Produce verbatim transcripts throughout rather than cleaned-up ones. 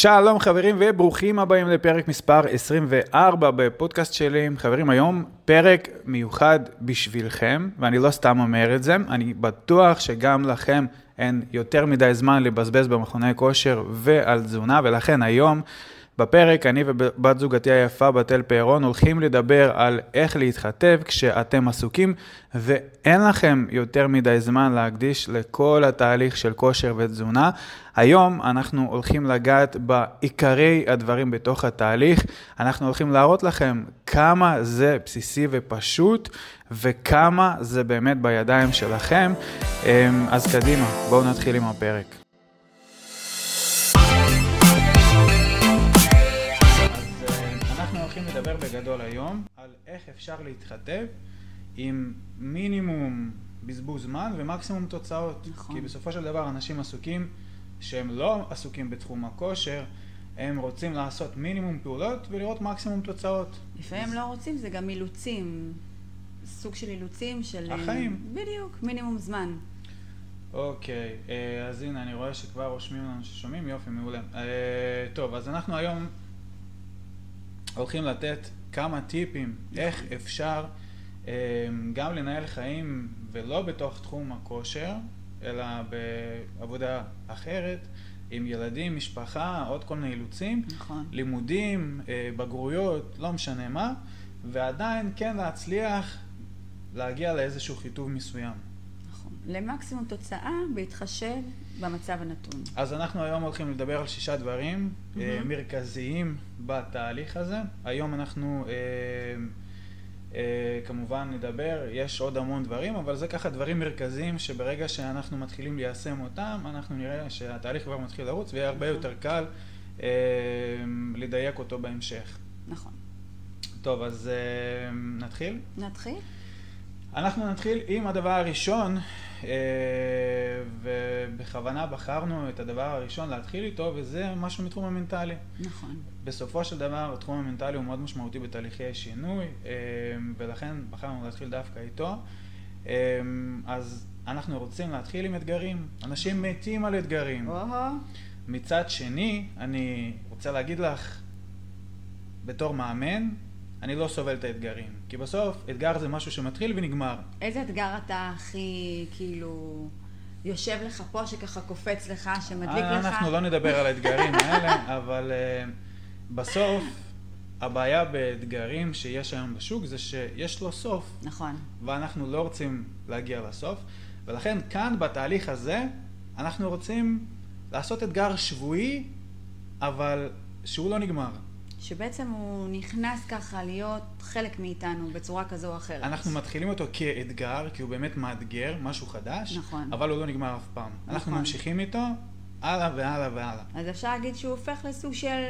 שלום חברים וברוכים הבאים לפרק מספר עשרים וארבע בפודקאסט שלי. חברים, היום פרק מיוחד בשבילכם, ואני לא סתם אומר את זה, אני בטוח שגם לכם אין יותר מדי זמן לבזבז במכוני כושר ועל תזונה, ולכן היום בפרק אני ובת זוגתי היפה בתאל פארון הולכים לדבר על איך להתחתב כשאתם עסוקים ואין לכם יותר מדי זמן להקדיש לכל התהליך של כושר ותזונה. היום אנחנו הולכים לגעת בעיקרי הדברים בתוך התהליך, אנחנו הולכים להראות לכם כמה זה בסיסי ופשוט וכמה זה באמת בידיים שלכם. אז קדימה, בואו נתחיל עם הפרק. נדבר בגדול היום על איך אפשר להתחתב עם מינימום בזבוז זמן ומקסימום תוצאות. נכון. כי בסופו של דבר אנשים עסוקים שהם לא עסוקים בתחום הכושר, הם רוצים לעשות מינימום פעולות ולראות מקסימום תוצאות. לפעמים לא רוצים, זה גם אילוצים, סוג של אילוצים של החיים. בדיוק, מינימום זמן. אוקיי, אז הנה אני רואה שכבר רושמים לנו ששומעים, יופי, מעולה. טוב, אז אנחנו היום הולכים לתת כמה טיפים איך אפשר גם לנהל חיים ולא בתוך תחום הכושר, אלא בעבודה אחרת, עם ילדים, משפחה, עוד כל מיני אילוצים, נכון. לימודים, בגרויות, לא משנה מה, ועדיין כן להצליח להגיע לאיזשהו חיתוב מסוים. נכון. למקסימום תוצאה בהתחשב במצב הנתון. אז אנחנו היום הולכים לדבר על שישה דברים mm-hmm. אה, מרכזיים בתהליך הזה. היום אנחנו אה, אה, כמובן נדבר, יש עוד המון דברים, אבל זה ככה דברים מרכזיים שברגע שאנחנו מתחילים ליישם אותם, אנחנו נראה שהתהליך כבר מתחיל לרוץ ויהיה הרבה יותר קל אה, לדייק אותו בהמשך. נכון. טוב, אז אה, נתחיל? נתחיל. אנחנו נתחיל עם הדבר הראשון, ובכוונה בחרנו את הדבר הראשון להתחיל איתו, וזה משהו מתחום המנטלי. נכון. בסופו של דבר, התחום המנטלי הוא מאוד משמעותי בתהליכי השינוי, ולכן בחרנו להתחיל דווקא איתו. אז אנחנו רוצים להתחיל עם אתגרים. אנשים מתים על אתגרים. מצד שני, אני רוצה להגיד לך, בתור מאמן, אני לא סובל את האתגרים, כי בסוף אתגר זה משהו שמתחיל ונגמר. איזה אתגר אתה הכי, כאילו, יושב לך פה שככה קופץ לך, שמדליק אנחנו לך? אנחנו לא נדבר על האתגרים האלה, אבל uh, בסוף הבעיה באתגרים שיש היום בשוק זה שיש לו סוף. נכון. ואנחנו לא רוצים להגיע לסוף, ולכן כאן בתהליך הזה אנחנו רוצים לעשות אתגר שבועי, אבל שהוא לא נגמר. שבעצם הוא נכנס ככה להיות חלק מאיתנו בצורה כזו או אחרת. אנחנו מתחילים אותו כאתגר, כי הוא באמת מאתגר, משהו חדש, נכון. אבל הוא לא נגמר אף פעם. נכון. אנחנו ממשיכים איתו, הלאה והלאה והלאה. אז אפשר להגיד שהוא הופך לסוג של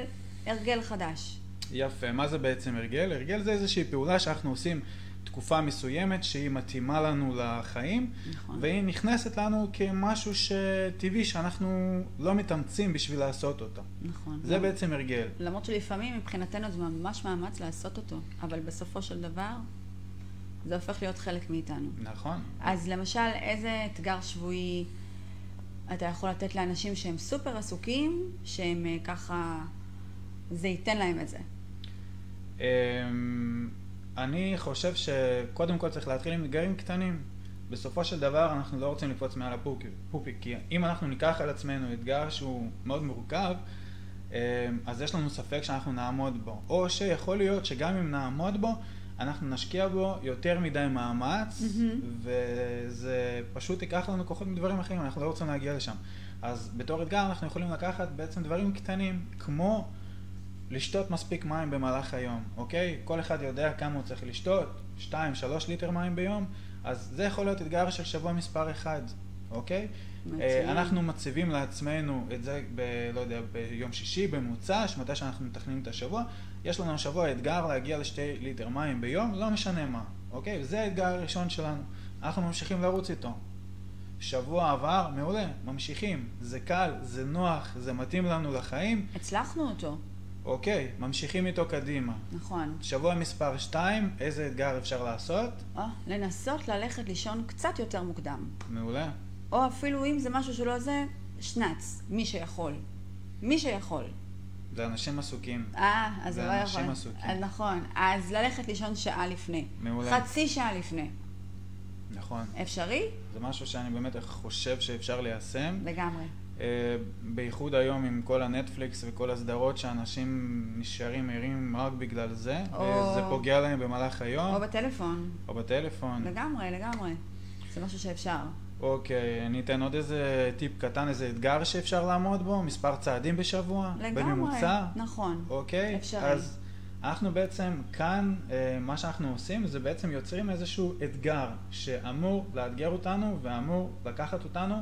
הרגל חדש. יפה, מה זה בעצם הרגל? הרגל זה איזושהי פעולה שאנחנו עושים תקופה מסוימת שהיא מתאימה לנו לחיים, נכון. והיא נכנסת לנו כמשהו שטבעי שאנחנו לא מתאמצים בשביל לעשות אותו. נכון. זה בעצם הרגל. למרות שלפעמים מבחינתנו זה ממש מאמץ לעשות אותו, אבל בסופו של דבר זה הופך להיות חלק מאיתנו. נכון. אז למשל איזה אתגר שבועי אתה יכול לתת לאנשים שהם סופר עסוקים, שהם ככה, זה ייתן להם את זה? אממ... אני חושב שקודם כל צריך להתחיל עם אתגרים קטנים. בסופו של דבר אנחנו לא רוצים לקפוץ מעל הפופיק, כי אם אנחנו ניקח על עצמנו אתגר שהוא מאוד מורכב, אז יש לנו ספק שאנחנו נעמוד בו. או שיכול להיות שגם אם נעמוד בו, אנחנו נשקיע בו יותר מדי מאמץ, וזה פשוט ייקח לנו כוחות מדברים אחרים, אנחנו לא רוצים להגיע לשם. אז בתור אתגר אנחנו יכולים לקחת בעצם דברים קטנים, כמו לשתות מספיק מים במהלך היום, אוקיי? כל אחד יודע כמה הוא צריך לשתות, שתיים שלוש ליטר מים ביום, אז זה יכול להיות אתגר של שבוע מספר אחד, אוקיי? מציבים. אנחנו מציבים לעצמנו את זה, ב, לא יודע, ביום שישי, במוצא, שמתי שאנחנו מתכננים את השבוע, יש לנו שבוע אתגר להגיע לשתי ליטר מים ביום, לא משנה מה, אוקיי? זה האתגר הראשון שלנו, אנחנו ממשיכים לרוץ איתו. שבוע עבר, מעולה, ממשיכים, זה קל, זה נוח, זה מתאים לנו לחיים. הצלחנו אותו. אוקיי, ממשיכים איתו קדימה. נכון. שבוע מספר שתיים, איזה אתגר אפשר לעשות? או, לנסות ללכת לישון קצת יותר מוקדם. מעולה. או אפילו אם זה משהו שלא זה, שנץ, מי שיכול. מי שיכול. זה אנשים עסוקים. אה, אז זה לא יכול. זה אנשים עסוקים. נכון, אז ללכת לישון שעה לפני. מעולה. חצי שעה לפני. נכון. אפשרי? זה משהו שאני באמת חושב שאפשר ליישם. לגמרי. בייחוד היום עם כל הנטפליקס וכל הסדרות שאנשים נשארים ערים רק בגלל זה, זה פוגע להם במהלך היום. או בטלפון. או בטלפון. לגמרי, לגמרי. זה משהו שאפשר. אוקיי, אני אתן עוד איזה טיפ קטן, איזה אתגר שאפשר לעמוד בו, מספר צעדים בשבוע, בממוצע. נכון, אוקיי, אפשרי. אז אנחנו בעצם כאן, מה שאנחנו עושים זה בעצם יוצרים איזשהו אתגר שאמור לאתגר אותנו ואמור לקחת אותנו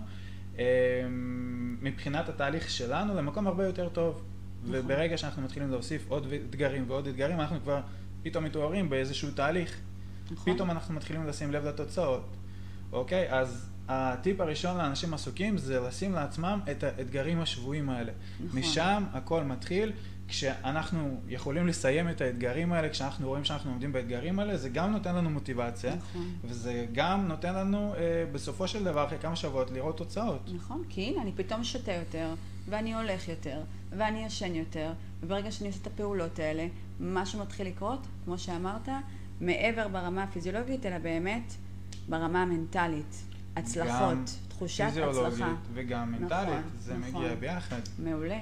מבחינת התהליך שלנו למקום הרבה יותר טוב. נכון. וברגע שאנחנו מתחילים להוסיף עוד אתגרים ועוד אתגרים, אנחנו כבר פתאום מתוארים באיזשהו תהליך. נכון. פתאום אנחנו מתחילים לשים לב לתוצאות. אוקיי, אז הטיפ הראשון לאנשים עסוקים זה לשים לעצמם את האתגרים השבועיים האלה. נכון. משם הכל מתחיל, כשאנחנו יכולים לסיים את האתגרים האלה, כשאנחנו רואים שאנחנו עומדים באתגרים האלה, זה גם נותן לנו מוטיבציה, נכון. וזה גם נותן לנו אה, בסופו של דבר אחרי כמה שבועות לראות תוצאות. נכון, כי הנה, אני פתאום שותה יותר, ואני הולך יותר, ואני ישן יותר, וברגע שאני עושה את הפעולות האלה, משהו מתחיל לקרות, כמו שאמרת, מעבר ברמה הפיזיולוגית, אלא באמת ברמה המנטלית. הצלחות, תחושת הצלחה. פיזיולוגית וגם מנטלית, נכון, זה נכון. מגיע ביחד. מעולה.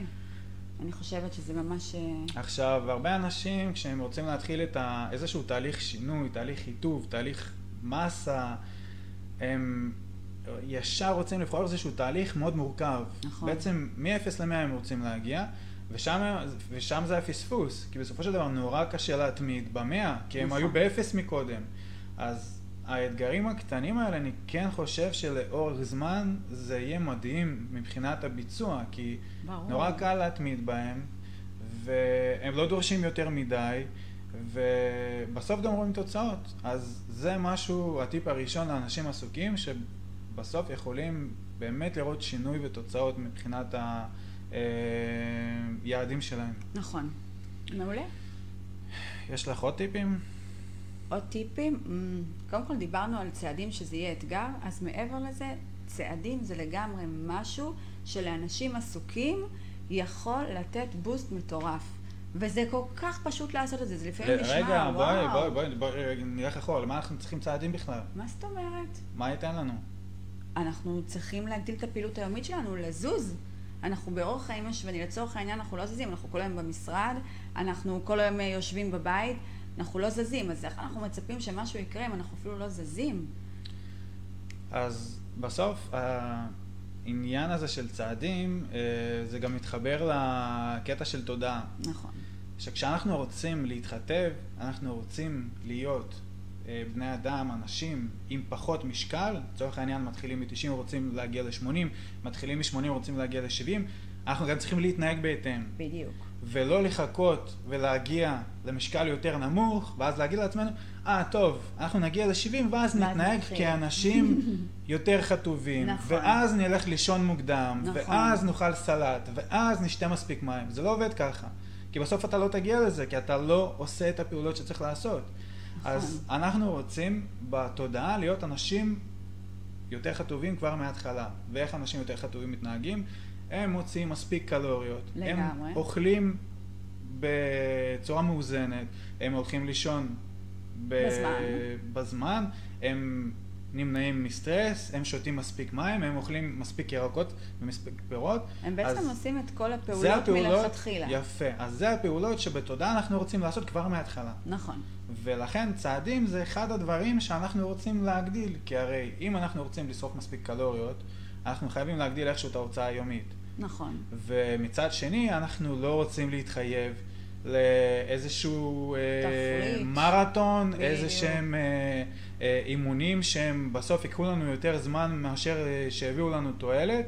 אני חושבת שזה ממש... עכשיו, הרבה אנשים, כשהם רוצים להתחיל את ה... איזשהו תהליך שינוי, תהליך חיטוב, תהליך מסה, הם ישר רוצים לבחור איזשהו תהליך מאוד מורכב. נכון. בעצם מ-אפס ל-מאה הם רוצים להגיע, ושם, ושם זה הפספוס, כי בסופו של דבר נורא קשה להתמיד ב-מאה, כי הם נכון. היו ב-אפס מקודם. אז... האתגרים הקטנים האלה, אני כן חושב שלאורך זמן זה יהיה מדהים מבחינת הביצוע, כי ברור. נורא קל להתמיד בהם, והם לא דורשים יותר מדי, ובסוף גם רואים תוצאות. אז זה משהו, הטיפ הראשון לאנשים עסוקים, שבסוף יכולים באמת לראות שינוי ותוצאות מבחינת היעדים שלהם. נכון. מעולה. יש לך עוד טיפים? עוד טיפים, קודם כל דיברנו על צעדים שזה יהיה אתגר, אז מעבר לזה, צעדים זה לגמרי משהו שלאנשים עסוקים יכול לתת בוסט מטורף. וזה כל כך פשוט לעשות את זה, זה לפעמים נשמע, רגע, בואי, בואי, בואי, בואי, נלך אחורה, למה אנחנו צריכים צעדים בכלל? מה זאת אומרת? מה ייתן לנו? אנחנו צריכים להגדיל את הפעילות היומית שלנו, לזוז. אנחנו באורח חיים ישבני, לצורך העניין אנחנו לא זזים, אנחנו כל היום במשרד, אנחנו כל היום יושבים בבית, אנחנו לא זזים, אז איך אנחנו מצפים שמשהו יקרה אם אנחנו אפילו לא זזים? אז בסוף, העניין הזה של צעדים, זה גם מתחבר לקטע של תודעה. נכון. שכשאנחנו רוצים להתחתב, אנחנו רוצים להיות בני אדם, אנשים עם פחות משקל, לצורך העניין מתחילים מ-תשעים, רוצים להגיע ל-שמונים, מתחילים מ-שמונים, רוצים להגיע ל-שבעים, אנחנו גם צריכים להתנהג בהתאם. בדיוק. ולא לחכות ולהגיע למשקל יותר נמוך, ואז להגיד לעצמנו, אה, טוב, אנחנו נגיע ל-שבעים, ואז נתנהג כאנשים יותר חטובים, נכון. ואז נלך לישון מוקדם, נכון. ואז נאכל סלט, ואז נשתה מספיק מים. זה לא עובד ככה, כי בסוף אתה לא תגיע לזה, כי אתה לא עושה את הפעולות שצריך לעשות. נכון. אז אנחנו רוצים בתודעה להיות אנשים יותר חטובים כבר מההתחלה, ואיך אנשים יותר חטובים מתנהגים, הם מוציאים מספיק קלוריות, לגמרי. הם אוכלים בצורה מאוזנת, הם הולכים לישון ב... בזמן. בזמן, הם נמנעים מסטרס, הם שותים מספיק מים, הם אוכלים מספיק ירקות ומספיק פירות. הם בעצם עושים את כל הפעולות מלכתחילה. יפה, אז זה הפעולות שבתודעה אנחנו רוצים לעשות כבר מההתחלה. נכון. ולכן צעדים זה אחד הדברים שאנחנו רוצים להגדיל, כי הרי אם אנחנו רוצים לשרוף מספיק קלוריות, אנחנו חייבים להגדיל איכשהו את ההוצאה היומית. נכון. ומצד שני, אנחנו לא רוצים להתחייב לאיזשהו אה, מראטון, איזה שהם אה, אה, אימונים שהם בסוף יקחו לנו יותר זמן מאשר אה, שהביאו לנו תועלת,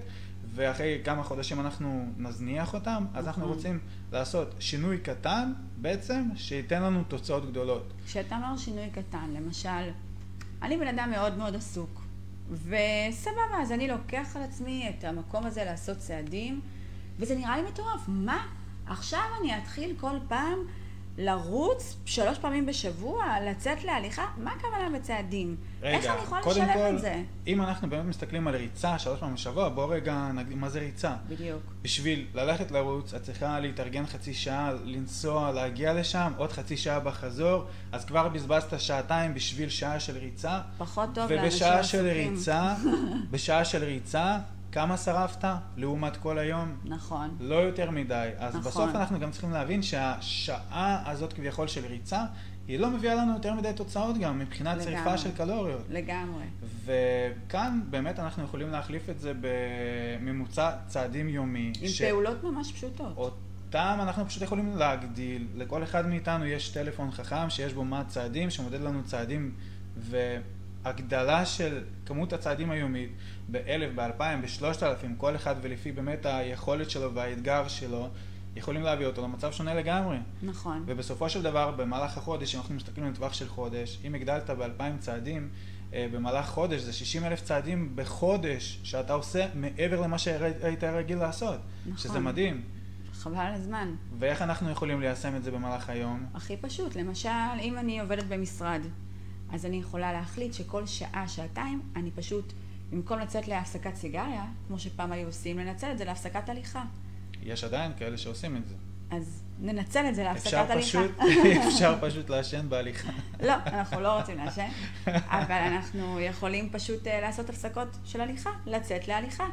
ואחרי כמה חודשים אנחנו נזניח אותם, אז נכון. אנחנו רוצים לעשות שינוי קטן בעצם, שייתן לנו תוצאות גדולות. כשאתה אומר שינוי קטן, למשל, אני בן אדם מאוד מאוד עסוק, וסבבה, אז אני לוקח על עצמי את המקום הזה לעשות צעדים, וזה נראה לי מטורף. מה? עכשיו אני אתחיל כל פעם לרוץ שלוש פעמים בשבוע, לצאת להליכה, מה הכוונה בצעדים? רגע, איך אני יכולה לשלב כל, את זה? אם אנחנו באמת מסתכלים על ריצה שלוש פעמים בשבוע, בוא רגע נגיד מה זה ריצה. בדיוק. בשביל ללכת לרוץ, את צריכה להתארגן חצי שעה, לנסוע, להגיע לשם, עוד חצי שעה בחזור, אז כבר בזבזת שעתיים בשביל שעה של ריצה. פחות טוב לאנשים ובשעה של ריצה, בשעה של ריצה, כמה שרפת לעומת כל היום? נכון. לא יותר מדי. אז נכון. בסוף אנחנו גם צריכים להבין שהשעה הזאת כביכול של ריצה, היא לא מביאה לנו יותר מדי תוצאות גם, מבחינת צריפה של קלוריות. לגמרי. וכאן באמת אנחנו יכולים להחליף את זה בממוצע צעדים יומי. עם ש... פעולות ממש פשוטות. אותם אנחנו פשוט יכולים להגדיל. לכל אחד מאיתנו יש טלפון חכם שיש בו מעט צעדים, שמודד לנו צעדים ו... הגדלה של כמות הצעדים היומית באלף, באלפיים, בשלושת אלפים, כל אחד ולפי באמת היכולת שלו והאתגר שלו, יכולים להביא אותו למצב שונה לגמרי. נכון. ובסופו של דבר, במהלך החודש, אם אנחנו מסתכלים לטווח של חודש, אם הגדלת באלפיים צעדים, במהלך חודש, זה שישים אלף צעדים בחודש שאתה עושה מעבר למה שהיית רגיל לעשות. נכון. שזה מדהים. חבל על הזמן. ואיך אנחנו יכולים ליישם את זה במהלך היום? הכי פשוט. למשל, אם אני עובדת במשרד, אז אני יכולה להחליט שכל שעה, שעתיים, אני פשוט, במקום לצאת להפסקת סיגריה, כמו שפעם היו עושים, לנצל את זה להפסקת הליכה. יש עדיין כאלה שעושים את זה. אז ננצל את זה להפסקת הליכה. אפשר פשוט לעשן בהליכה. לא, אנחנו לא רוצים לעשן, אבל אנחנו יכולים פשוט לעשות הפסקות של הליכה, לצאת להליכה.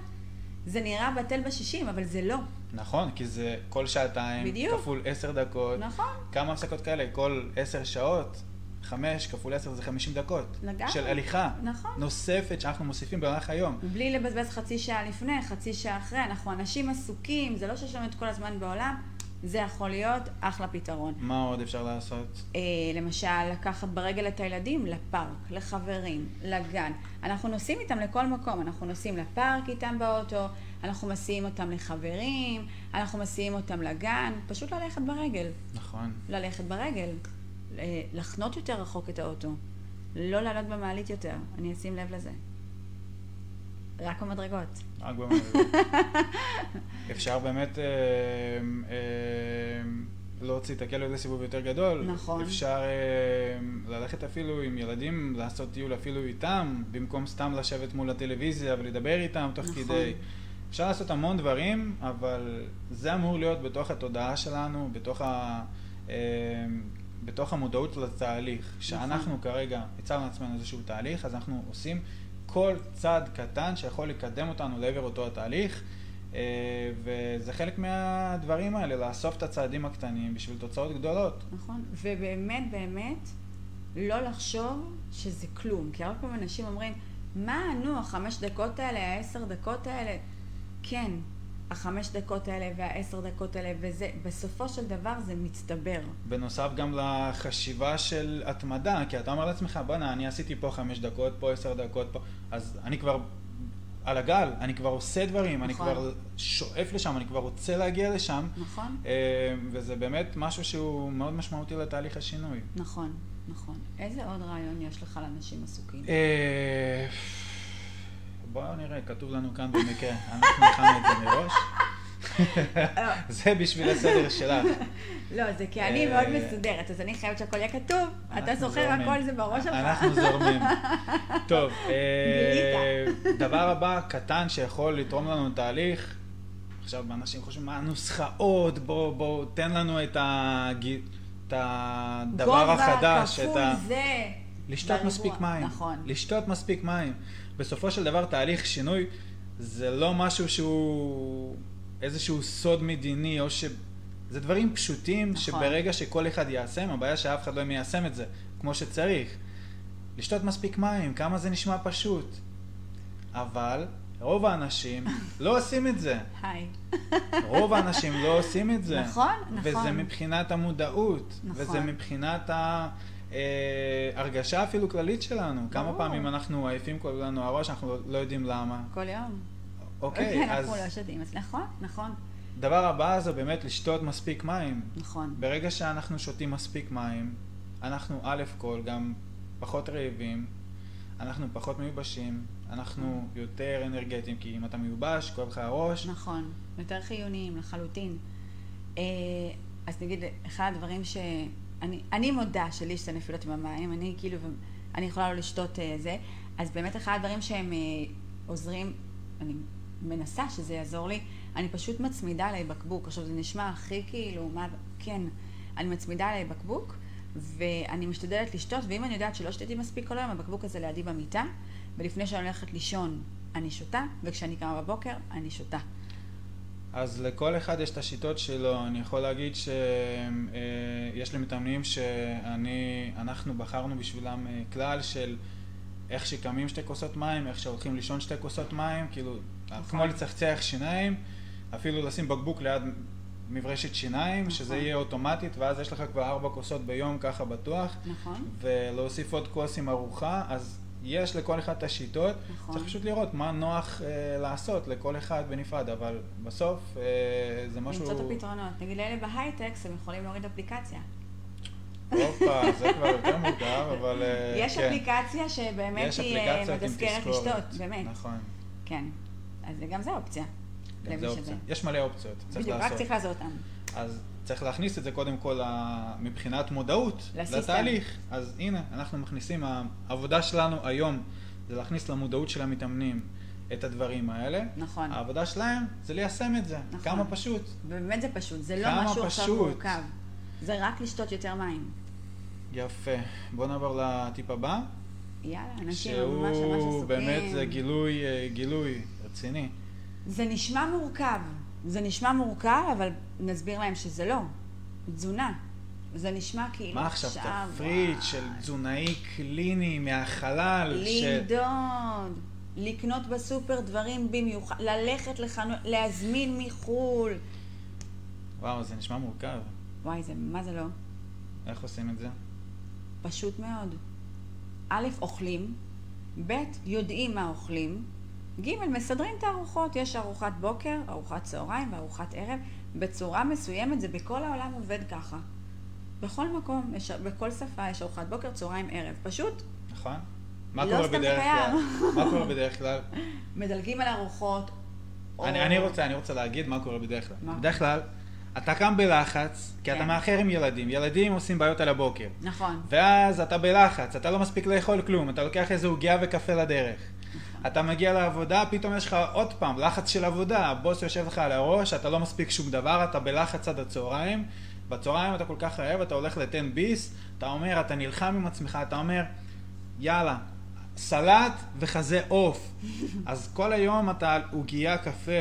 זה נראה בתל בשישים, אבל זה לא. נכון, כי זה כל שעתיים, בדיוק. כפול עשר דקות. נכון. כמה הפסקות כאלה? כל עשר שעות. חמש כפול עשר זה חמישים דקות לגב. של הליכה נכון. נוספת שאנחנו מוסיפים במהלך היום. בלי לבזבז חצי שעה לפני, חצי שעה אחרי, אנחנו אנשים עסוקים, זה לא שיש לנו את כל הזמן בעולם, זה יכול להיות אחלה פתרון. מה עוד אפשר לעשות? אה, למשל, לקחת ברגל את הילדים לפארק, לחברים, לגן. אנחנו נוסעים איתם לכל מקום, אנחנו נוסעים לפארק איתם באוטו, אנחנו מסיעים אותם לחברים, אנחנו מסיעים אותם לגן, פשוט ללכת ברגל. נכון. ללכת ברגל. לחנות יותר רחוק את האוטו, לא לעלות במעלית יותר, אני אשים לב לזה. רק במדרגות. רק במדרגות. אפשר באמת אה, אה, להוציא את הכלב לסיבוב יותר גדול. נכון. אפשר אה, ללכת אפילו עם ילדים, לעשות טיול אפילו איתם, במקום סתם לשבת מול הטלוויזיה ולדבר איתם תוך נכון. כדי. אפשר לעשות המון דברים, אבל זה אמור להיות בתוך התודעה שלנו, בתוך ה... אה, בתוך המודעות לתהליך, שאנחנו כרגע יצרנו לעצמנו איזשהו תהליך, אז אנחנו עושים כל צעד קטן שיכול לקדם אותנו לעבר אותו התהליך, וזה חלק מהדברים האלה, לאסוף את הצעדים הקטנים בשביל תוצאות גדולות. נכון, ובאמת באמת לא לחשוב שזה כלום, כי הרבה פעמים אנשים אומרים, מה נו, החמש דקות האלה, העשר דקות האלה? כן, החמש דקות האלה והעשר דקות האלה, וזה בסופו של דבר זה מצטבר. בנוסף גם לחשיבה של התמדה, כי אתה אומר לעצמך, בנה, אני עשיתי פה חמש דקות, פה עשר דקות, פה, אז אני כבר על הגל, אני כבר עושה דברים, נכון. אני כבר שואף לשם, אני כבר רוצה להגיע לשם. נכון. וזה באמת משהו שהוא מאוד משמעותי לתהליך השינוי. נכון, נכון. איזה עוד רעיון יש לך לאנשים עסוקים? אה... בואו נראה, כתוב לנו כאן במקרה, אנחנו נכן את זה מראש. זה בשביל הסדר שלך. לא, זה כי אני מאוד מסודרת, אז אני חייבת שהכל יהיה כתוב. אתה זוכר הכל זה בראש שלך. אנחנו זורמים. טוב, דבר הבא, קטן שיכול לתרום לנו תהליך. עכשיו, אנשים חושבים, מה הנוסחאות? בואו, תן לנו את הדבר החדש. גובה, כפול זה. לשתות מספיק מים. נכון. לשתות מספיק מים. בסופו של דבר, תהליך שינוי זה לא משהו שהוא איזשהו סוד מדיני, או ש... זה דברים פשוטים נכון. שברגע שכל אחד יעשם, הבעיה שאף אחד לא יעשם את זה, כמו שצריך. לשתות מספיק מים, כמה זה נשמע פשוט. אבל רוב האנשים לא עושים את זה. היי. רוב האנשים לא עושים את זה. נכון, נכון. וזה מבחינת המודעות. נכון. וזה מבחינת ה... הרגשה אפילו כללית שלנו. כמה פעמים אנחנו עייפים כל לנו הראש, אנחנו לא יודעים למה. כל יום. אוקיי, אז... אנחנו לא שותים, אז נכון, נכון. דבר הבא זה באמת לשתות מספיק מים. נכון. ברגע שאנחנו שותים מספיק מים, אנחנו א' כל, גם פחות רעבים, אנחנו פחות מיובשים, אנחנו יותר אנרגטיים, כי אם אתה מיובש, כואב לך הראש. נכון, יותר חיוניים לחלוטין. אז נגיד, אחד הדברים שאני אני מודה שלי יש את הנפילות במים, אני כאילו, אני יכולה לא לשתות זה, אז באמת אחד הדברים שהם עוזרים, אני מנסה שזה יעזור לי, אני פשוט מצמידה עליי בקבוק, עכשיו זה נשמע הכי כאילו, מה, כן, אני מצמידה עליי בקבוק, ואני משתדלת לשתות, ואם אני יודעת שלא שתיתי מספיק כל היום, הבקבוק הזה לידי במיטה, ולפני שאני הולכת לישון, אני שותה, וכשאני קמה בבוקר, אני שותה. אז לכל אחד יש את השיטות שלו. אני יכול להגיד שיש לי מתאמנים שאנחנו בחרנו בשבילם כלל של איך שקמים שתי כוסות מים, איך שהולכים לישון שתי כוסות מים, כאילו, כמו לצחצח שיניים, אפילו לשים בקבוק ליד מברשת שיניים, שזה יהיה אוטומטית, ואז יש לך כבר ארבע כוסות ביום, ככה בטוח, ולהוסיף עוד כוס עם ארוחה, אז יש לכל אחד את השיטות, צריך פשוט לראות מה נוח לעשות לכל אחד בנפרד, אבל בסוף זה משהו... למצוא את הפתרונות, נגיד לאלה בהייטקס הם יכולים להוריד אפליקציה. אופה, זה כבר יותר מורכב, אבל... יש אפליקציה שבאמת היא מזכירת לשתות, באמת. נכון. כן, אז גם זה אופציה. יש מלא אופציות, צריך לעשות. רק צריך לעשות אותן. אז צריך להכניס את זה קודם כל מבחינת מודעות לתהליך. אז הנה, אנחנו מכניסים, העבודה שלנו היום זה להכניס למודעות של המתאמנים את הדברים האלה. נכון. העבודה שלהם זה ליישם את זה. נכון. כמה פשוט. באמת זה פשוט, זה לא משהו עכשיו מורכב. זה רק לשתות יותר מים. יפה. בוא נעבור לטיפ הבא. יאללה, אנשים ממש ממש עסוקים. שהוא באמת זה גילוי, גילוי רציני. זה נשמע מורכב, זה נשמע מורכב, אבל נסביר להם שזה לא. תזונה. זה נשמע כאילו... מה עכשיו תפריט של תזונאי קליני מהחלל? לנדוד, לקנות בסופר דברים במיוחד, ללכת לחנות, להזמין מחול. וואו, זה נשמע מורכב. וואי, זה, מה זה לא? איך עושים את זה? פשוט מאוד. א', אוכלים, ב', יודעים מה אוכלים, ג' מסדרים את הארוחות, יש ארוחת בוקר, ארוחת צהריים וארוחת ערב, בצורה מסוימת, זה בכל העולם עובד ככה. בכל מקום, יש, בכל שפה יש ארוחת בוקר, צהריים, ערב, פשוט. נכון. מה לא קורה בדרך כלל? מה קורה בדרך כלל? מדלגים על ארוחות. או... אני, אני רוצה, אני רוצה להגיד מה קורה בדרך כלל. מה? בדרך כלל, אתה קם בלחץ, כי כן. אתה מאחר עם ילדים, ילדים עושים בעיות על הבוקר. נכון. ואז אתה בלחץ, אתה לא מספיק לאכול כלום, אתה לוקח איזה עוגיה וקפה לדרך. אתה מגיע לעבודה, פתאום יש לך עוד פעם לחץ של עבודה, הבוס יושב לך על הראש, אתה לא מספיק שום דבר, אתה בלחץ עד הצהריים, בצהריים אתה כל כך רעב, אתה הולך לתן ביס, אתה אומר, אתה נלחם עם עצמך, אתה אומר, יאללה, סלט וחזה עוף. אז כל היום אתה על עוגיה, קפה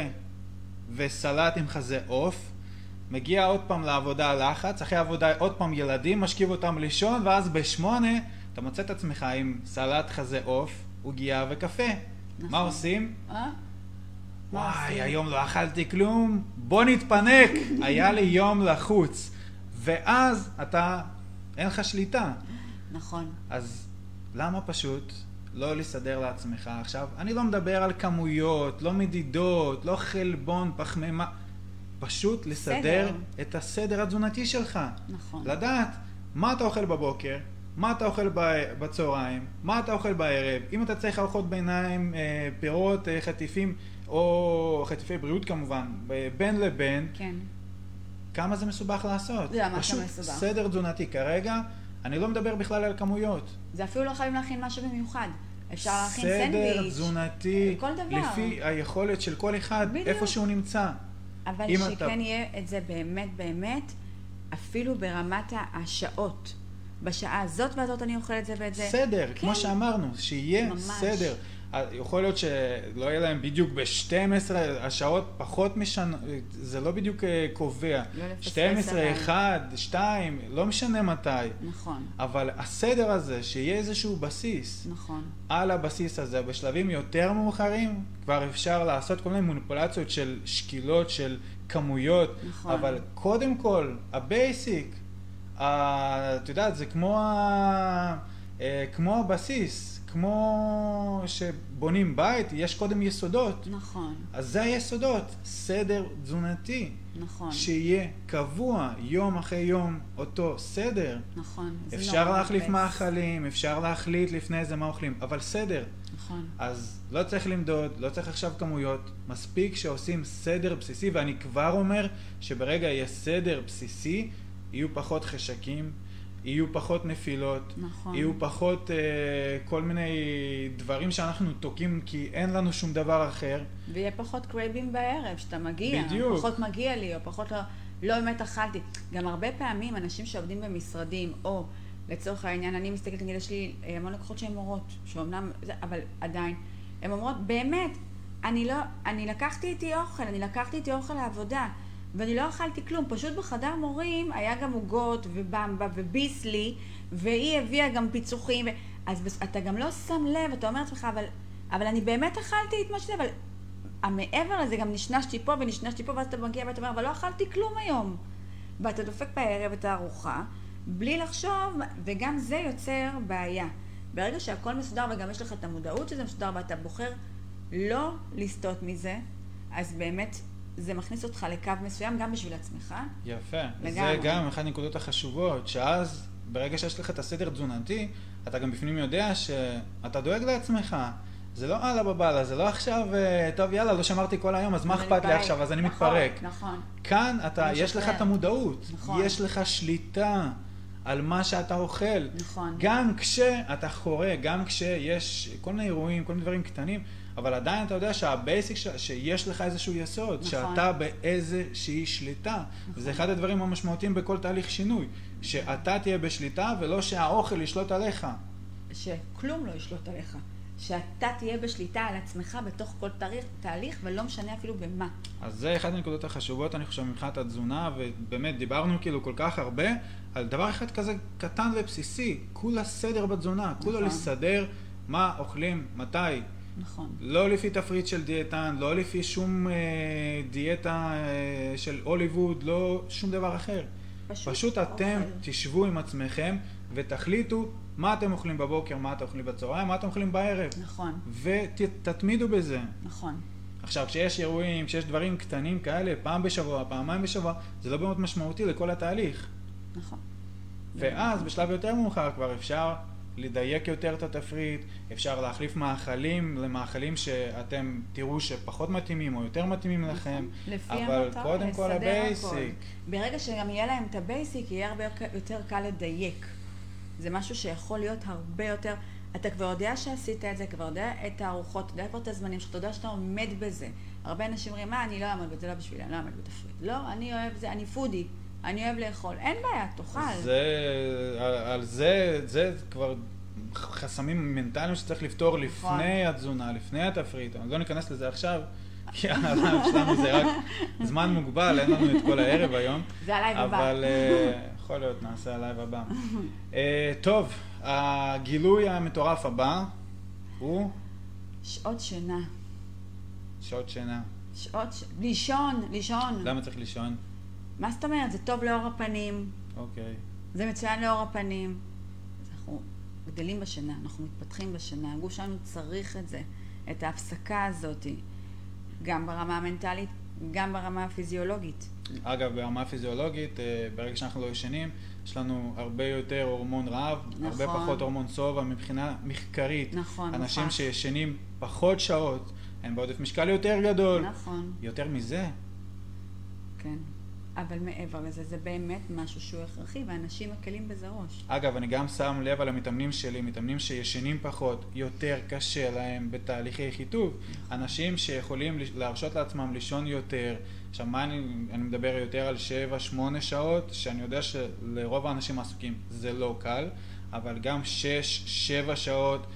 וסלט עם חזה עוף, מגיע עוד פעם לעבודה לחץ, אחרי עבודה עוד פעם ילדים, משכיב אותם לישון, ואז בשמונה אתה מוצא את עצמך עם סלט, חזה עוף, עוגיה וקפה. מה עושים? וואי, היום לא אכלתי כלום, בוא נתפנק, היה לי יום לחוץ. ואז אתה, אין לך שליטה. נכון. אז למה פשוט לא לסדר לעצמך? עכשיו, אני לא מדבר על כמויות, לא מדידות, לא חלבון, פחמימה. פשוט לסדר את הסדר התזונתי שלך. נכון. לדעת מה אתה אוכל בבוקר, מה אתה אוכל בצהריים, מה אתה אוכל בערב, אם אתה צריך ארוחות ביניים, פירות, חטיפים, או חטיפי בריאות כמובן, בין לבין, כן. כמה זה מסובך לעשות? זה ממש מסובך. פשוט סדר תזונתי כרגע, אני לא מדבר בכלל על כמויות. זה אפילו לא חייבים להכין משהו במיוחד. אפשר להכין סנדוויץ', סדר תזונתי, כל דבר. לפי היכולת של כל אחד, בדיוק. איפה שהוא נמצא. אבל שכן אתה... יהיה את זה באמת באמת, אפילו ברמת השעות. בשעה הזאת והזאת אני אוכל את זה ואת זה. סדר, כן. כמו שאמרנו, שיהיה ממש. סדר. יכול להיות שלא יהיה להם בדיוק ב-שתים עשרה, השעות פחות משנה, זה לא בדיוק קובע. לא שתים עשרה, אחת, שתיים, לא משנה מתי. נכון. אבל הסדר הזה, שיהיה איזשהו בסיס. נכון. על הבסיס הזה, בשלבים יותר מאוחרים, כבר אפשר לעשות כל מיני מוניפולציות של שקילות, של כמויות. נכון. אבל קודם כל, הבייסיק, את יודעת, זה כמו, ה... כמו הבסיס, כמו שבונים בית, יש קודם יסודות. נכון. אז זה היסודות, סדר תזונתי. נכון. שיהיה קבוע יום אחרי יום אותו סדר. נכון. אפשר להחליף מאכלים, אפשר להחליט לפני זה מה אוכלים, אבל סדר. נכון. אז לא צריך למדוד, לא צריך עכשיו כמויות, מספיק שעושים סדר בסיסי, ואני כבר אומר שברגע יהיה סדר בסיסי, יהיו פחות חשקים, יהיו פחות נפילות, נכון. יהיו פחות uh, כל מיני דברים שאנחנו תוקים כי אין לנו שום דבר אחר. ויהיה פחות קרייבים בערב שאתה מגיע, בדיוק. פחות מגיע לי או פחות לא, לא באמת אכלתי. גם הרבה פעמים אנשים שעובדים במשרדים או לצורך העניין, אני מסתכלת, נגיד, יש לי המון לקוחות שהן מורות, שאומנם, אבל עדיין, הן אומרות, באמת, אני לא, אני לקחתי איתי אוכל, אני לקחתי איתי אוכל לעבודה, ואני לא אכלתי כלום, פשוט בחדר מורים היה גם עוגות ובמבה וביסלי, והיא הביאה גם פיצוחים, אז אתה גם לא שם לב, אתה אומר לעצמך, אבל, אבל אני באמת אכלתי את מה שזה, אבל המעבר הזה גם נשנשתי פה ונשנשתי פה, ואז אתה מגיע ואתה אומר, אבל לא אכלתי כלום היום, ואתה דופק בערב את הארוחה, בלי לחשוב, וגם זה יוצר בעיה. ברגע שהכל מסודר וגם יש לך את המודעות שזה מסודר ואתה בוחר לא לסטות מזה, אז באמת זה מכניס אותך לקו מסוים גם בשביל עצמך. יפה. זה גם אחת הנקודות החשובות, שאז ברגע שיש לך את הסדר תזונתי, אתה גם בפנים יודע שאתה דואג לעצמך. זה לא הלאה בבעלה, זה לא עכשיו, טוב יאללה, לא שמרתי כל היום, אז מה אכפת לי עכשיו, אז אני מתפרק. נכון. כאן יש לך את המודעות, יש לך שליטה. על מה שאתה אוכל, נכון. גם כשאתה חורג, גם כשיש כל מיני אירועים, כל מיני דברים קטנים, אבל עדיין אתה יודע שהבייסיק ש... שיש לך איזשהו יסוד, נכון. שאתה באיזושהי שליטה, נכון. וזה אחד הדברים המשמעותיים בכל תהליך שינוי, שאתה תהיה בשליטה ולא שהאוכל ישלוט עליך. שכלום לא ישלוט עליך, שאתה תהיה בשליטה על עצמך בתוך כל תהליך, תהליך ולא משנה אפילו במה. אז זה אחד הנקודות החשובות, אני חושב, מבחינת התזונה, ובאמת דיברנו כאילו כל כך הרבה, על דבר אחד כזה קטן לבסיסי, כולה סדר בתזונה, כולה נכון. לסדר מה אוכלים, מתי. נכון. לא לפי תפריט של דיאטן, לא לפי שום אה, דיאטה אה, של הוליווד, לא שום דבר אחר. פשוט, פשוט אתם אוכל. תשבו עם עצמכם ותחליטו מה אתם אוכלים בבוקר, מה אתם אוכלים בצהריים, מה אתם אוכלים בערב. נכון. ותתמידו בזה. נכון. עכשיו, כשיש אירועים, כשיש דברים קטנים כאלה, פעם בשבוע, פעמיים בשבוע, זה לא באמת משמעותי לכל התהליך. נכון. ואז בשלב יותר מאוחר כבר אפשר לדייק יותר את התפריט, אפשר להחליף מאכלים למאכלים שאתם תראו שפחות מתאימים או יותר מתאימים לכם, אבל קודם כל הבייסיק. ברגע שגם יהיה להם את הבייסיק, יהיה הרבה יותר קל לדייק. זה משהו שיכול להיות הרבה יותר, אתה כבר יודע שעשית את זה, כבר יודע את הארוחות, אתה יודע כבר את הזמנים, שאתה יודע שאתה עומד בזה. הרבה אנשים אומרים, מה, אני לא אעמוד בזה, לא בשבילי, אני לא אעמוד בתפריט. לא, אני אוהב זה, אני פודי. אני אוהב לאכול, אין בעיה, תאכל. זה, על זה, זה כבר חסמים מנטליים שצריך לפתור לפני התזונה, לפני התפריט. אני לא ניכנס לזה עכשיו, כי העולם שלנו זה רק זמן מוגבל, אין לנו את כל הערב היום. זה הלייב הבא. אבל יכול להיות, נעשה הלייב הבא. טוב, הגילוי המטורף הבא הוא? שעות שינה. שעות שינה. שעות שינה. לישון, לישון. למה צריך לישון? מה זאת אומרת? זה טוב לאור הפנים. אוקיי. זה מצוין לאור הפנים. אנחנו גדלים בשינה, אנחנו מתפתחים בשינה. הגוף שלנו צריך את זה, את ההפסקה הזאת, גם ברמה המנטלית, גם ברמה הפיזיולוגית. אגב, ברמה הפיזיולוגית, ברגע שאנחנו לא ישנים, יש לנו הרבה יותר הורמון רעב, נכון. הרבה פחות הורמון שובע מבחינה מחקרית. נכון. אנשים נכון. שישנים פחות שעות, הם בעודף משקל יותר גדול. נכון. יותר מזה. כן. אבל מעבר לזה, זה באמת משהו שהוא הכרחי, ואנשים מקלים בזה ראש. אגב, אני גם שם לב על המתאמנים שלי, מתאמנים שישנים פחות, יותר קשה להם בתהליכי חיטוב. אנשים שיכולים להרשות לעצמם לישון יותר, עכשיו מה אני, אני מדבר יותר על שבע, שמונה שעות, שאני יודע שלרוב האנשים עסוקים זה לא קל, אבל גם שש, שבע שעות,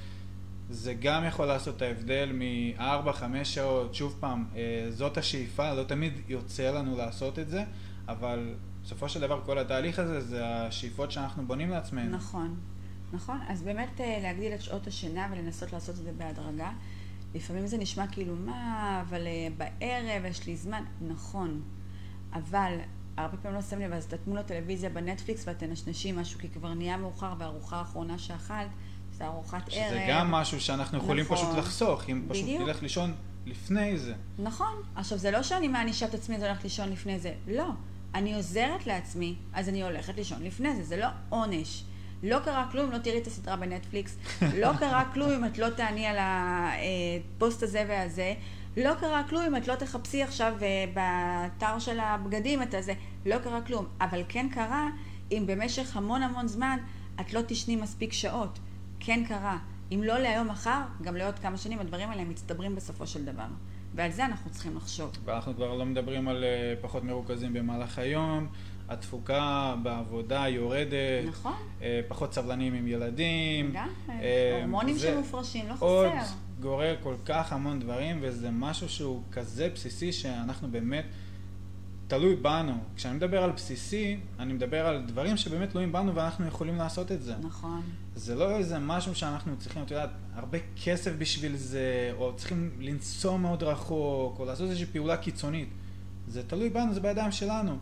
זה גם יכול לעשות את ההבדל מ-ארבע עד חמש שעות, שוב פעם, זאת השאיפה, לא תמיד יוצא לנו לעשות את זה, אבל בסופו של דבר כל התהליך הזה זה השאיפות שאנחנו בונים לעצמנו. נכון, נכון. אז באמת להגדיל את שעות השינה ולנסות לעשות את זה בהדרגה. לפעמים זה נשמע כאילו מה, אבל בערב יש לי זמן. נכון, אבל הרבה פעמים לא שם לב, אז תתמו לו טלוויזיה בנטפליקס ותנשנשי משהו, כי כבר נהיה מאוחר והארוחה האחרונה שאכלת, זה ארוחת ערב. שזה גם משהו שאנחנו יכולים נכון. פשוט לחסוך, אם פשוט בדיוק. תלך לישון לפני זה. נכון. עכשיו, זה לא שאני מענישה את עצמי, זה הולך לישון לפני זה. לא. אני עוזרת לעצמי, אז אני הולכת לישון לפני זה. זה לא עונש. לא קרה כלום, לא תראי את הסדרה בנטפליקס, לא קרה כלום אם את לא תעני על הפוסט הזה והזה, לא קרה כלום אם את לא תחפשי עכשיו באתר של הבגדים את הזה, לא קרה כלום. אבל כן קרה אם במשך המון המון זמן את לא תשני מספיק שעות, כן קרה. אם לא להיום מחר, גם לעוד כמה שנים הדברים האלה מצטברים בסופו של דבר. ועל זה אנחנו צריכים לחשוב. ואנחנו כבר לא מדברים על פחות מרוכזים במהלך היום, התפוקה בעבודה יורדת, נכון. פחות סבלנים עם ילדים. הורמונים שמופרשים, לא חסר. עוד גורר כל כך המון דברים, וזה משהו שהוא כזה בסיסי שאנחנו באמת תלוי בנו. כשאני מדבר על בסיסי, אני מדבר על דברים שבאמת תלויים בנו ואנחנו יכולים לעשות את זה. נכון. זה לא איזה משהו שאנחנו צריכים, את יודעת, הרבה כסף בשביל זה, או צריכים לנסוע מאוד רחוק, או לעשות איזושהי פעולה קיצונית. זה תלוי בנו, זה בידיים שלנו.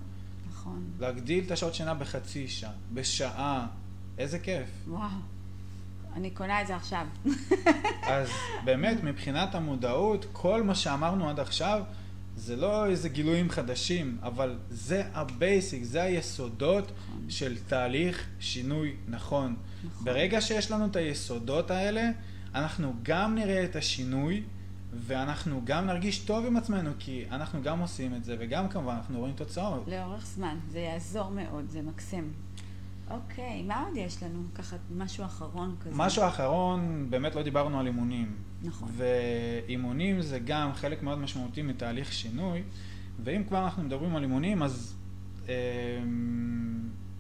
נכון. להגדיל את השעות שינה בחצי שעה, בשעה. איזה כיף. וואו. אני קונה את זה עכשיו. אז באמת, מבחינת המודעות, כל מה שאמרנו עד עכשיו, זה לא איזה גילויים חדשים, אבל זה הבייסיק, זה היסודות נכון. של תהליך שינוי נכון. נכון. ברגע שיש לנו את היסודות האלה, אנחנו גם נראה את השינוי, ואנחנו גם נרגיש טוב עם עצמנו, כי אנחנו גם עושים את זה, וגם כמובן אנחנו רואים תוצאות. לאורך זמן, זה יעזור מאוד, זה מקסים. אוקיי, מה עוד יש לנו? ככה משהו אחרון כזה. משהו אחרון, באמת לא דיברנו על אימונים. נכון. ואימונים זה גם חלק מאוד משמעותי מתהליך שינוי, ואם כבר אנחנו מדברים על אימונים, אז אה,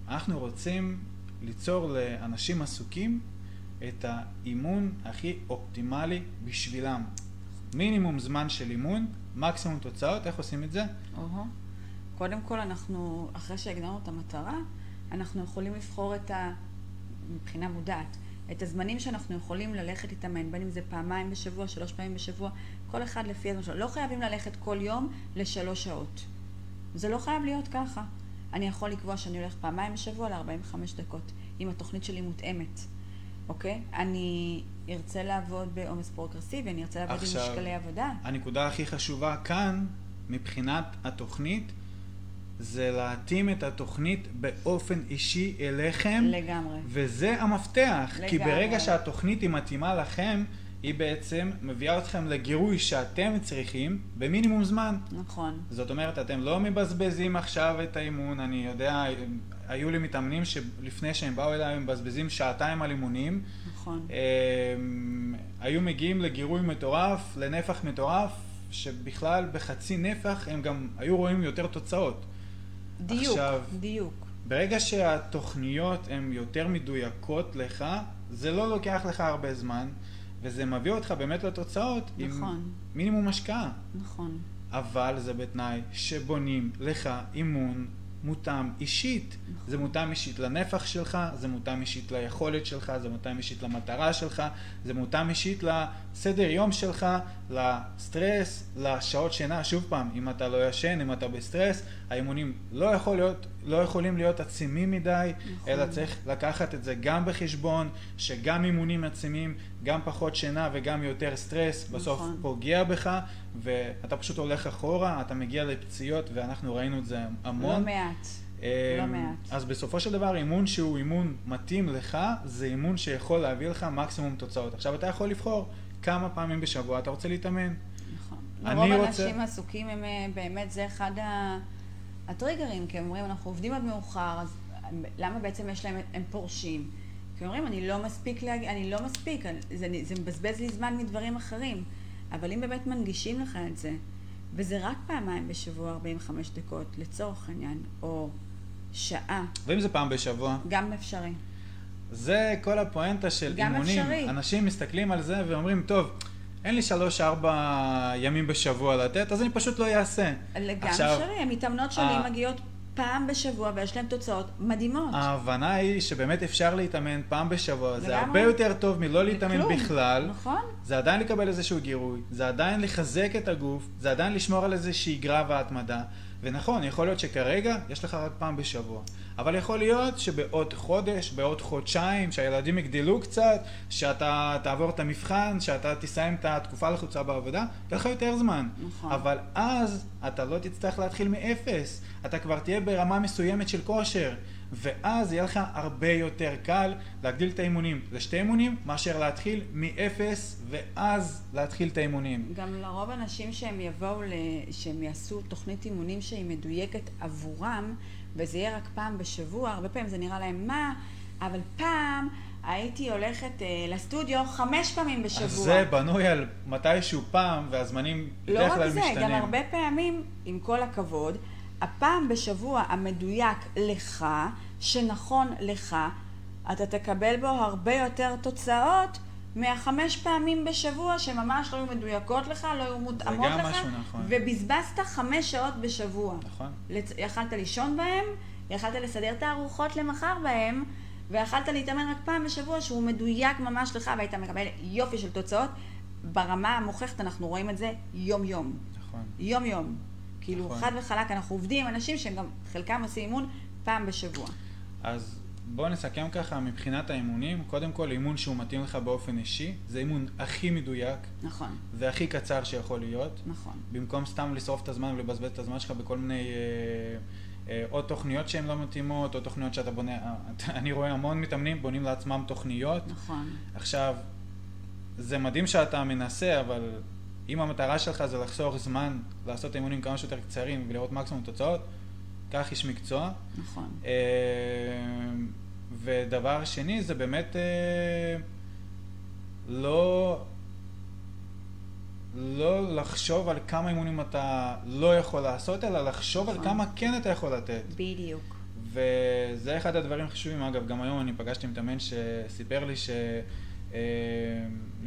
אנחנו רוצים ליצור לאנשים עסוקים את האימון הכי אופטימלי בשבילם. מינימום זמן של אימון, מקסימום תוצאות, איך עושים את זה? אוהו. קודם כל אנחנו, אחרי שהגדרנו את המטרה, אנחנו יכולים לבחור את ה... מבחינה מודעת, את הזמנים שאנחנו יכולים ללכת להתאמן, בין אם זה פעמיים בשבוע, שלוש פעמים בשבוע, כל אחד לפי הזמן שלו. לא חייבים ללכת כל יום לשלוש שעות. זה לא חייב להיות ככה. אני יכול לקבוע שאני הולך פעמיים בשבוע ל-ארבעים וחמש דקות, אם התוכנית שלי מותאמת. אוקיי? אני ארצה לעבוד בעומס פרוגרסיבי, אני ארצה לעבוד עכשיו, עם משקלי עבודה. הנקודה הכי חשובה כאן, מבחינת התוכנית, זה להתאים את התוכנית באופן אישי אליכם. לגמרי. וזה המפתח. לגמרי. כי ברגע שהתוכנית היא מתאימה לכם, היא בעצם מביאה אתכם לגירוי שאתם צריכים במינימום זמן. נכון. זאת אומרת, אתם לא מבזבזים עכשיו את האימון. אני יודע, היו לי מתאמנים שלפני שהם באו אליי, הם מבזבזים שעתיים על אימונים. נכון. הם, היו מגיעים לגירוי מטורף, לנפח מטורף, שבכלל בחצי נפח הם גם היו רואים יותר תוצאות. דיוק, עכשיו, דיוק. ברגע שהתוכניות הן יותר מדויקות לך, זה לא לוקח לך הרבה זמן, וזה מביא אותך באמת לתוצאות נכון. עם מינימום השקעה. נכון. אבל זה בתנאי שבונים לך אימון מותאם אישית. נכון. זה מותאם אישית לנפח שלך, זה מותאם אישית ליכולת שלך, זה מותאם אישית למטרה שלך, זה מותאם אישית לסדר יום שלך, לסטרס, לשעות שינה. שוב פעם, אם אתה לא ישן, אם אתה בסטרס, האימונים לא, יכול להיות, לא יכולים להיות עצימים מדי, נכון. אלא צריך לקחת את זה גם בחשבון, שגם אימונים עצימים, גם פחות שינה וגם יותר סטרס, נכון. בסוף פוגע בך, ואתה פשוט הולך אחורה, אתה מגיע לפציעות, ואנחנו ראינו את זה המון. לא מעט, לא מעט. אז בסופו של דבר, אימון שהוא אימון מתאים לך, זה אימון שיכול להביא לך מקסימום תוצאות. עכשיו אתה יכול לבחור כמה פעמים בשבוע אתה רוצה להתאמן. נכון. לרוב אנשים עסוקים הם באמת, זה אחד הטריגרים, כי הם אומרים, אנחנו עובדים עד מאוחר, אז למה בעצם יש להם, הם פורשים? כי אומרים, אני לא מספיק, אני לא מספיק, זה מבזבז לי זמן מדברים אחרים. אבל אם באמת מנגישים לך את זה, וזה רק פעמיים בשבוע ארבעים וחמש דקות לצורך עניין, או שעה. ואם זה פעם בשבוע? גם אפשרי. זה כל הפואנטה של אימונים. אפשרי. אנשים מסתכלים על זה ואומרים, טוב, אין לי שלוש ארבע ימים בשבוע לתת, אז אני פשוט לא אעשה. גם עכשיו, אפשרי, המתאמנות שלי ה... מגיעות פעם בשבוע ויש להם תוצאות מדהימות. ההבנה היא שבאמת אפשר להתאמן פעם בשבוע, זה הרבה יותר טוב מלא להתאמן בכלל. נכון. זה עדיין לקבל איזשהו גירוי, זה עדיין לחזק את הגוף, זה עדיין לשמור על איזושהי גרעה והתמדה. ונכון, יכול להיות שכרגע יש לך רק פעם בשבוע, אבל יכול להיות שבעוד חודש, בעוד חודשיים, שהילדים יגדלו קצת, שאתה תעבור את המבחן, שאתה תסיים את התקופה לחוצה בעבודה, יהיה לך יותר זמן. נכון. אבל אז אתה לא תצטרך להתחיל מאפס, אתה כבר תהיה ברמה מסוימת של כושר, ואז יהיה לך הרבה יותר קל להגדיל את האימונים לשתי אימונים, מאשר להתחיל מאפס ואז להתחיל את האימונים. גם לרוב אנשים שהם יבואו, שהם יעשו תוכנית אימונים שהיא מדויקת עבורם, וזה יהיה רק פעם בשבוע, הרבה פעמים זה נראה להם מה, אבל פעם הייתי הולכת אה, לסטודיו חמש פעמים בשבוע. אז זה בנוי על מתישהו פעם, והזמנים לא בדרך כלל משתנים. לא רק זה, גם הרבה פעמים, עם כל הכבוד, הפעם בשבוע המדויק לך, שנכון לך, אתה תקבל בו הרבה יותר תוצאות מהחמש פעמים בשבוע, שממש לא היו מדויקות לך, לא היו מותאמות לך. זה גם משהו נכון. ובזבזת חמש שעות בשבוע. נכון. לצ... יכלת לישון בהם, יכלת לסדר את הארוחות למחר בהם, ויכלת להתאמן רק פעם בשבוע שהוא מדויק ממש לך, והיית מקבל יופי של תוצאות. ברמה המוכחת אנחנו רואים את זה יום יום. נכון. יום יום. כאילו נכון. חד וחלק אנחנו עובדים עם אנשים שהם גם חלקם עושים אימון פעם בשבוע. אז בואו נסכם ככה מבחינת האימונים. קודם כל אימון שהוא מתאים לך באופן אישי, זה אימון הכי מדויק. נכון. והכי קצר שיכול להיות. נכון. במקום סתם לשרוף את הזמן ולבזבז את הזמן שלך בכל מיני... או תוכניות שהן לא מתאימות, או תוכניות שאתה בונה, אני רואה המון מתאמנים, בונים לעצמם תוכניות. נכון. עכשיו, זה מדהים שאתה מנסה, אבל אם המטרה שלך זה לחסוך זמן, לעשות אימונים כמה שיותר קצרים ולראות מקסימום תוצאות, כך יש מקצוע. נכון. ודבר שני, זה באמת לא... לא לחשוב על כמה אימונים אתה לא יכול לעשות, אלא לחשוב על כמה כן אתה יכול לתת. בדיוק. וזה אחד הדברים חשובים. אגב, גם היום אני פגשתי מתאמן שסיפר לי שלפני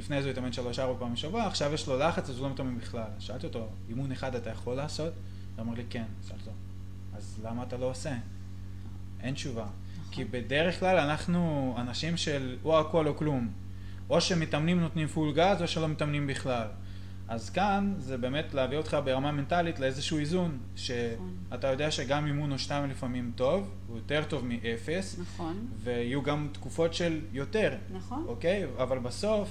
זה הוא התאמן שלוש-ארבע פעמים בשבוע, עכשיו יש לו לחץ, אז הוא לא מתאמן בכלל. שאלתי אותו, אימון אחד אתה יכול לעשות? הוא אמר לי, כן. שאלתי לו, אז למה אתה לא עושה? אין תשובה. כי בדרך כלל אנחנו אנשים של או הכל או כלום. או שמתאמנים נותנים פול גז, או שלא מתאמנים בכלל. אז כאן זה באמת להביא אותך ברמה מנטלית לאיזשהו איזון, שאתה יודע שגם אימון או שתיים לפעמים טוב, הוא יותר טוב מאפס, נכון. ויהיו גם תקופות של יותר, נכון. אוקיי? אבל בסוף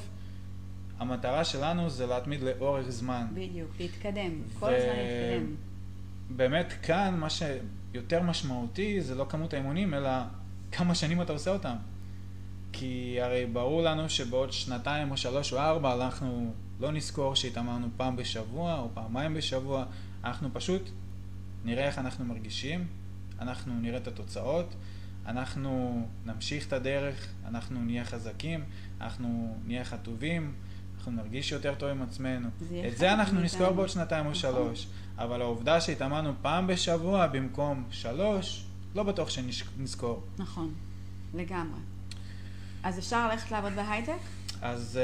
המטרה שלנו זה להתמיד לאורך זמן. בדיוק, להתקדם, ו... כל הזמן להתקדם. באמת כאן מה שיותר משמעותי זה לא כמות האימונים, אלא כמה שנים אתה עושה אותם. כי הרי ברור לנו שבעוד שנתיים או שלוש או ארבע אנחנו... לא נזכור שהתאמרנו פעם בשבוע או פעמיים בשבוע, אנחנו פשוט נראה איך אנחנו מרגישים, אנחנו נראה את התוצאות, אנחנו נמשיך את הדרך, אנחנו נהיה חזקים, אנחנו נהיה חטובים, אנחנו נרגיש יותר טוב עם עצמנו. את זה אנחנו נזכור בעוד שנתיים או שלוש, אבל העובדה שהתאמרנו פעם בשבוע במקום שלוש, לא בטוח שנזכור. נכון, לגמרי. אז אפשר ללכת לעבוד בהייטק? אז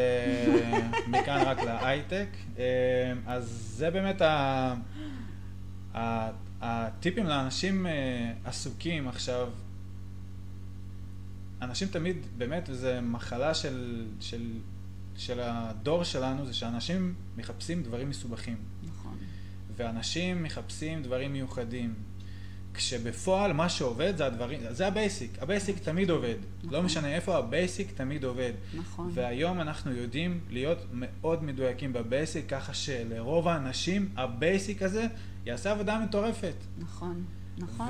מכאן רק להייטק. אז זה באמת הטיפים לאנשים עסוקים עכשיו. אנשים תמיד, באמת, וזו מחלה של, של, של הדור שלנו, זה שאנשים מחפשים דברים מסובכים. נכון. ואנשים מחפשים דברים מיוחדים. כשבפועל מה שעובד זה הדברים, זה הבייסיק, הבייסיק תמיד עובד, נכון. לא משנה איפה, הבייסיק תמיד עובד, נכון. והיום אנחנו יודעים להיות מאוד מדויקים בבייסיק, ככה שלרוב האנשים הבייסיק הזה יעשה עבודה מטורפת, נכון, נכון.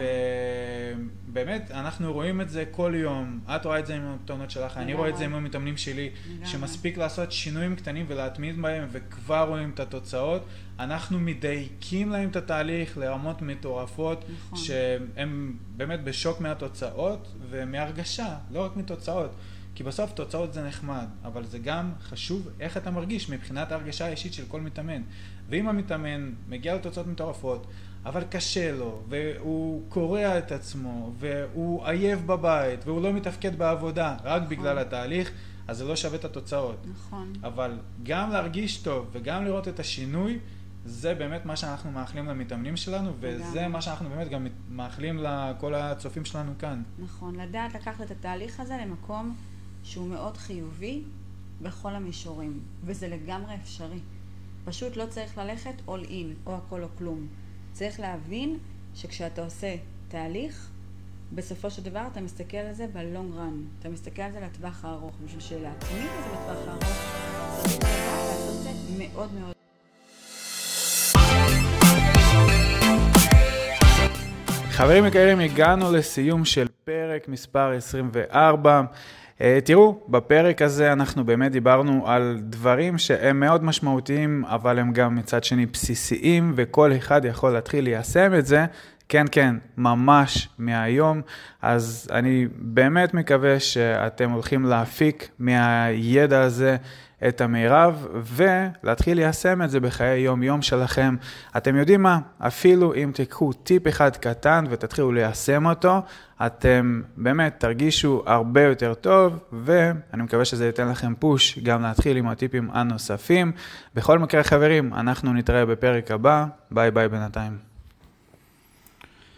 ובאמת אנחנו רואים את זה כל יום, את רואה את זה עם המתאמנות שלך, אני רואה את זה עם המתאמנים שלי, שמספיק לעשות שינויים קטנים ולהתמיד בהם וכבר רואים את התוצאות. אנחנו מדייקים להם את התהליך לרמות מטורפות, נכון. שהם באמת בשוק מהתוצאות ומהרגשה, לא רק מתוצאות, כי בסוף תוצאות זה נחמד, אבל זה גם חשוב איך אתה מרגיש מבחינת ההרגשה האישית של כל מתאמן. ואם המתאמן מגיע לתוצאות מטורפות, אבל קשה לו, והוא קורע את עצמו, והוא עייף בבית, והוא לא מתפקד בעבודה, רק נכון. בגלל התהליך, אז זה לא שווה את התוצאות. נכון. אבל גם להרגיש טוב וגם לראות את השינוי, זה באמת מה שאנחנו מאחלים למתאמנים שלנו, וזה מה שאנחנו באמת גם מאחלים לכל הצופים שלנו כאן. נכון, לדעת לקחת את התהליך הזה למקום שהוא מאוד חיובי בכל המישורים, וזה לגמרי אפשרי. פשוט לא צריך ללכת all in, או הכל או כלום. צריך להבין שכשאתה עושה תהליך, בסופו של דבר אתה מסתכל על זה בלונג רן, אתה מסתכל על זה לטווח הארוך, בשביל שלהתמיד את זה לטווח הארוך, זה מאוד מאוד. חברים יקרים, הגענו לסיום של פרק מספר עשרים וארבע. תראו, בפרק הזה אנחנו באמת דיברנו על דברים שהם מאוד משמעותיים, אבל הם גם מצד שני בסיסיים, וכל אחד יכול להתחיל ליישם את זה. כן, כן, ממש מהיום. אז אני באמת מקווה שאתם הולכים להפיק מהידע הזה את המירב, ולהתחיל ליישם את זה בחיי יום-יום שלכם. אתם יודעים מה? אפילו אם תיקחו טיפ אחד קטן ותתחילו ליישם אותו, אתם באמת תרגישו הרבה יותר טוב, ואני מקווה שזה ייתן לכם פוש גם להתחיל עם הטיפים הנוספים. בכל מקרה, חברים, אנחנו נתראה בפרק הבא. ביי ביי בינתיים.